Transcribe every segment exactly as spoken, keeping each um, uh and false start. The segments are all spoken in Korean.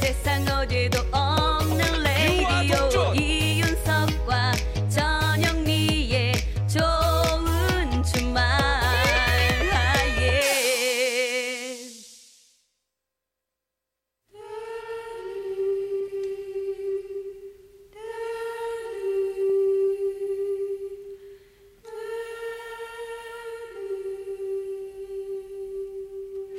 세상 어디도 없는 레이디오 이윤석과 전영미의 좋은 주말.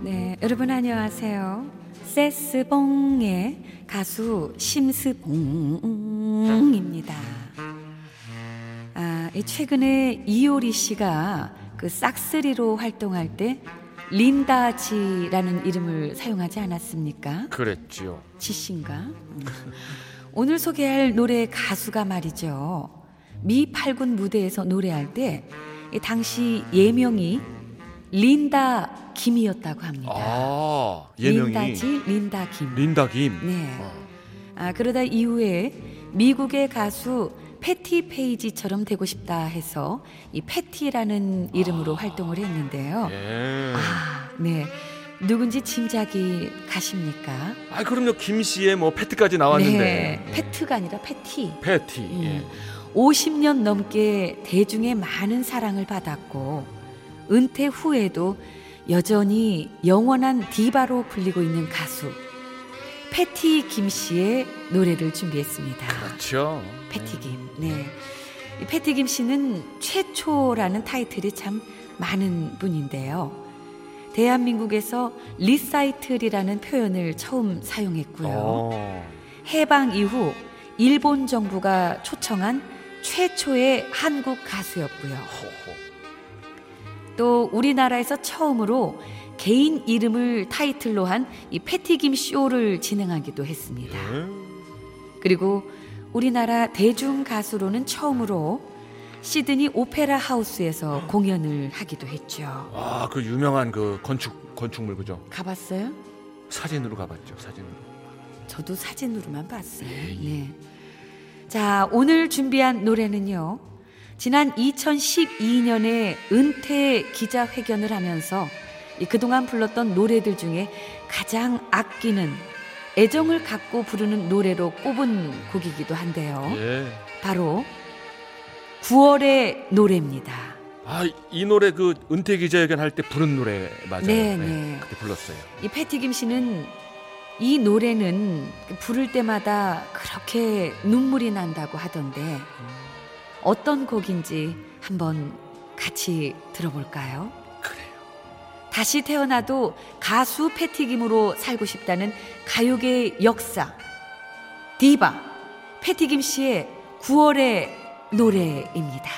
네, 여러분 안녕하세요. 쎄스봉의 가수 심스봉입니다. 아, 최근에 이효리 씨가 그 싹쓰리로 활동할 때 린다지라는 이름을 사용하지 않았습니까? 그랬지요. 지씨인가? 오늘 소개할 노래 가수가 말이죠. 미 팔 군 무대에서 노래할 때 당시 예명이 린다 김이었다고 합니다. 아, 예명이 린다지 린다 김. 린다 김. 네. 어. 아, 그러다 이후에 미국의 가수 패티 페이지처럼 되고 싶다 해서 이 패티라는 이름으로 아. 활동을 했는데요. 예. 아, 네. 누군지 짐작이 가십니까? 아, 그럼요. 김 씨의 뭐 패트까지 나왔는데. 네. 패트가 아니라 패티. 패티. 음. 예. 오십 년 넘게 대중의 많은 사랑을 받았고 은퇴 후에도 여전히 영원한 디바로 불리고 있는 가수 패티 김 씨의 노래를 준비했습니다. 그렇죠. 패티 김. 네. 이 패티 김 씨는 최초라는 타이틀이 참 많은 분인데요. 대한민국에서 리사이틀이라는 표현을 처음 사용했고요. 오. 해방 이후 일본 정부가 초청한 최초의 한국 가수였고요. 호호. 또 우리나라에서 처음으로 개인 이름을 타이틀로 한 이 패티 김 쇼를 진행하기도 했습니다. 그리고 우리나라 대중 가수로는 처음으로 시드니 오페라 하우스에서 공연을 하기도 했죠. 아, 그 유명한 그 건축 건축물 그죠? 가봤어요? 사진으로 가봤죠. 사진으로. 저도 사진으로만 봤어요. 네. 자, 오늘 준비한 노래는요. 지난 이천십이 년에 은퇴 기자회견을 하면서 그동안 불렀던 노래들 중에 가장 아끼는 애정을 갖고 부르는 노래로 꼽은 곡이기도 한데요. 예. 바로 구월의 노래입니다. 아, 이 노래 그 은퇴 기자회견 할 때 부른 노래 맞아요. 네, 네. 그때 불렀어요. 이 패티 김 씨는 이 노래는 부를 때마다 그렇게 눈물이 난다고 하던데 음. 어떤 곡인지 한번 같이 들어볼까요? 그래요. 다시 태어나도 가수 패티 김으로 살고 싶다는 가요계의 역사 디바 패티 김 씨의 구월의 노래입니다.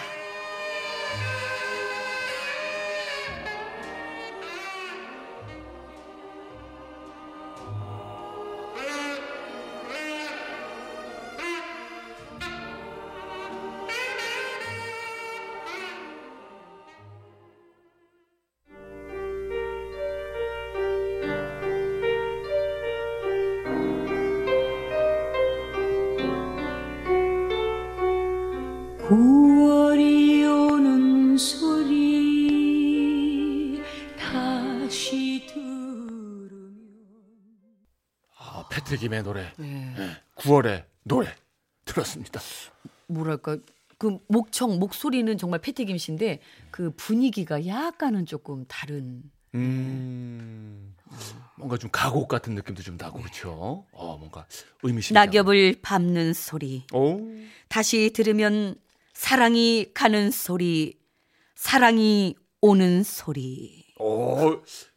구월이 오는 소리 다시 들으면 아, 패티 김의 노래 네. 구월의 노래 들었습니다. 뭐랄까 그 목청 목소리는 정말 패티 김 씨인데 그 분위기가 약간은 조금 다른 음, 뭔가 좀 가곡 같은 느낌도 좀 나고 그렇죠. 어, 뭔가 의미심 낙엽을 밟는 소리 오. 다시 들으면 사랑이 가는 소리, 사랑이 오는 소리. 오,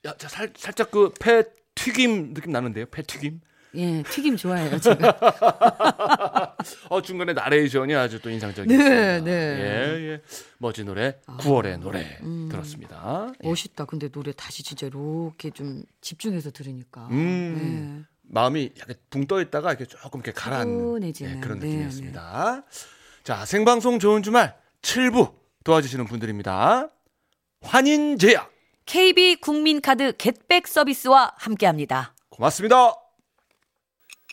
야, 사, 살, 살짝 그 패 튀김 느낌 나는데요. 패 튀김. 예, 튀김 좋아해요 제가. 어 중간에 나레이션이 아주 또 인상적이었습니다. 네, 네. 예, 예. 멋진 노래, 아, 구월의 노래 음, 들었습니다. 멋있다. 예. 근데 노래 다시 진짜 이렇게 좀 집중해서 들으니까. 음, 네. 마음이 약간 붕 떠 있다가 이렇게 조금 이렇게 가라앉는 예, 그런 네, 느낌이었습니다. 네. 자, 생방송 좋은 주말 칠 부 도와주시는 분들입니다. 환인제약, 케이비 국민카드 겟백 서비스와 함께합니다. 고맙습니다.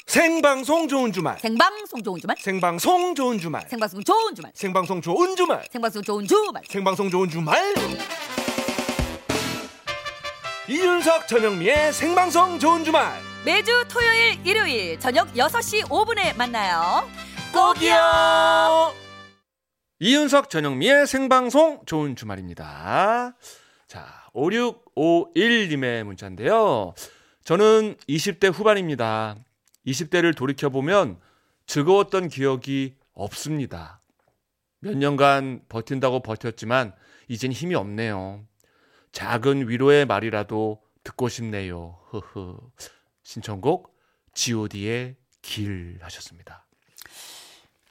생방송 좋은 주말. 생방송 좋은 주말. 생방송 좋은 주말. 생방송 좋은 주말. 생방송 좋은 주말. 생방송 좋은 주말. 생방송 좋은 주말. 이윤석 전영미의 생방송 좋은 주말. 매주 토요일 일요일 저녁 여섯 시 오 분에 만나요. 꼭이요. 이윤석 전영미의 생방송 좋은 주말입니다. 자, 오육오일 님의 문자인데요. 저는 이십 대 후반입니다. 이십 대를 돌이켜보면 즐거웠던 기억이 없습니다. 몇 년간 버틴다고 버텼지만 이젠 힘이 없네요. 작은 위로의 말이라도 듣고 싶네요. 흐흐. 신청곡 지오디의 길 하셨습니다.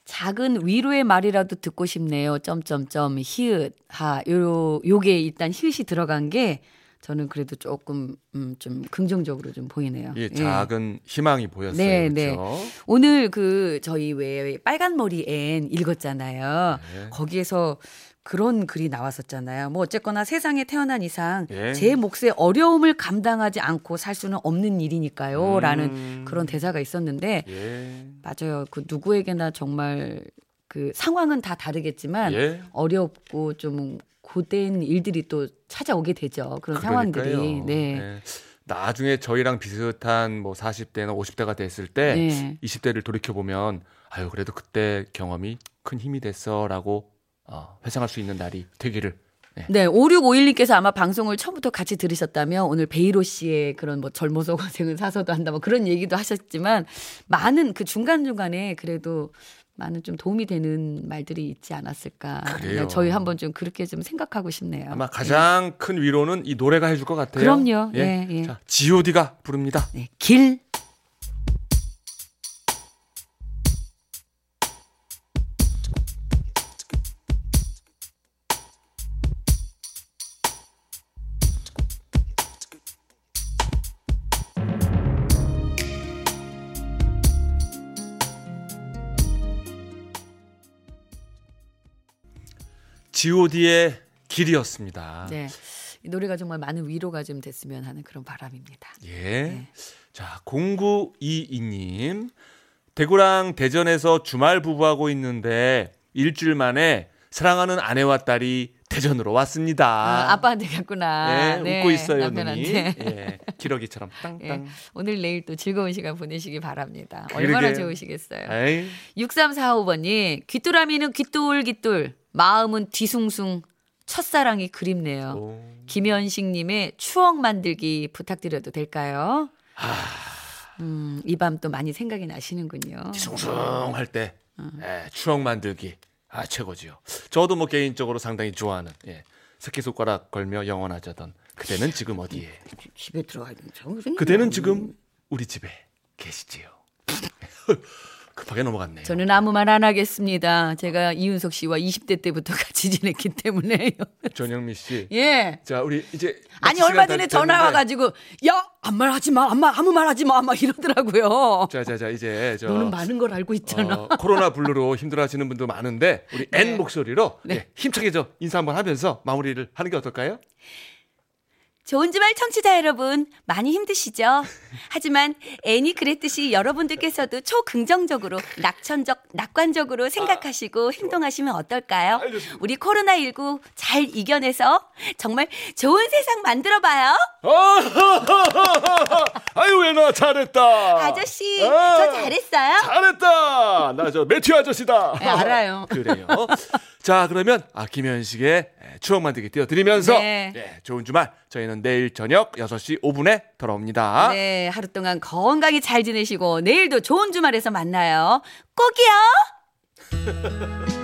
작은 위로의 말이라도 듣고 싶네요. 점점점 히읗 하 요 요게 일단 히읗이 들어간 게 저는 그래도 조금 음, 좀 긍정적으로 좀 보이네요. 예, 작은 예, 희망이 보였어요. 네, 그렇죠? 네. 오늘 그 저희 왜 빨간 머리 앤 읽었잖아요. 네. 거기에서 그런 글이 나왔었잖아요. 뭐 어쨌거나 세상에 태어난 이상 예, 제 몫의 어려움을 감당하지 않고 살 수는 없는 일이니까요. 음. 라는 그런 대사가 있었는데 예, 맞아요. 그 누구에게나 정말 그 상황은 다 다르겠지만 예, 어렵고 좀 고된 일들이 또 찾아오게 되죠. 그런 그러니까요. 상황들이. 네. 네. 나중에 저희랑 비슷한 뭐 사십 대나 오십 대가 됐을 때 네, 이십 대를 돌이켜보면 아유 그래도 그때 경험이 큰 힘이 됐어라고 어, 회상할 수 있는 날이 되기를. 네. 네, 오육오일 님께서 아마 방송을 처음부터 같이 들으셨다면 오늘 베이로 씨의 그런 뭐 젊어서 고생을 사서도 한다 뭐 그런 얘기도 하셨지만 많은 그 중간중간에 그래도 많은 좀 도움이 되는 말들이 있지 않았을까. 그래요. 저희 한번 좀 그렇게 좀 생각하고 싶네요. 아마 가장 네, 큰 위로는 이 노래가 해줄 것 같아요. 그럼요. 예. 네, 예. 자, 지오디가 부릅니다. 네, 길. 지오디의 길이었습니다. 네, 이 노래가 정말 많은 위로가 좀 됐으면 하는 그런 바람입니다. 예. 네. 자, 공구이이 님. 대구랑 대전에서 주말 부부하고 있는데 일주일 만에 사랑하는 아내와 딸이 대전으로 왔습니다. 아, 아빠한테 갔구나. 네, 네, 웃고 있어요, 남편한테. 눈이. 예, 기러기처럼 땅땅. 예, 오늘 내일 또 즐거운 시간 보내시기 바랍니다. 그러게. 얼마나 좋으시겠어요. 에이. 육삼사오 번님. 귀뚜라미는 귀뚤귀뚤, 마음은 뒤숭숭, 첫사랑이 그립네요. 오. 김현식님의 추억 만들기 부탁드려도 될까요? 아, 음, 이 밤 또 많이 생각이 나시는군요. 뒤숭숭 할 때 음, 예, 추억 만들기 아 최고지요. 저도 뭐 개인적으로 상당히 좋아하는 예, 새끼손가락 걸며 영원하자던 그대는 지금 어디에? 집에 들어가야 되는 그대는 지금 우리 집에 계시지요. 급하게 넘어갔네요. 저는 아무 말 안 하겠습니다. 제가 이윤석 씨와 이십 대 때부터 같이 지냈기 때문에요. 전영미 씨. 예. 자, 우리 이제 아니 얼마 전에 전화 와가지고 야, 아무 말 하지 마, 아무 말, 아무 말 하지 마, 막 이러더라고요. 자자자 이제 저 너는 많은 걸 알고 있잖아. 어, 코로나 블루로 힘들어하시는 분도 많은데 우리 네, N 목소리로 네, 예, 힘차게 저 인사 한번 하면서 마무리를 하는 게 어떨까요? 좋은 주말 청취자 여러분, 많이 힘드시죠? 하지만 애니 그랬듯이 여러분들께서도 초긍정적으로, 낙천적, 낙관적으로 생각하시고 아, 행동하시면 어떨까요? 우리 코로나십구 잘 이겨내서 정말 좋은 세상 만들어봐요. 아유, 애나 잘했다. 아저씨, 아, 저 잘했어요? 잘했다. 나 저 매튜 아저씨다. 네, 알아요. 그래요. 자, 그러면 아, 김현식의 추억 만들기 띄워드리면서 네, 네, 좋은 주말 저희는 내일 저녁 여섯 시 오 분에 돌아옵니다. 네, 하루 동안 건강히 잘 지내시고 내일도 좋은 주말에서 만나요. 꼭이요.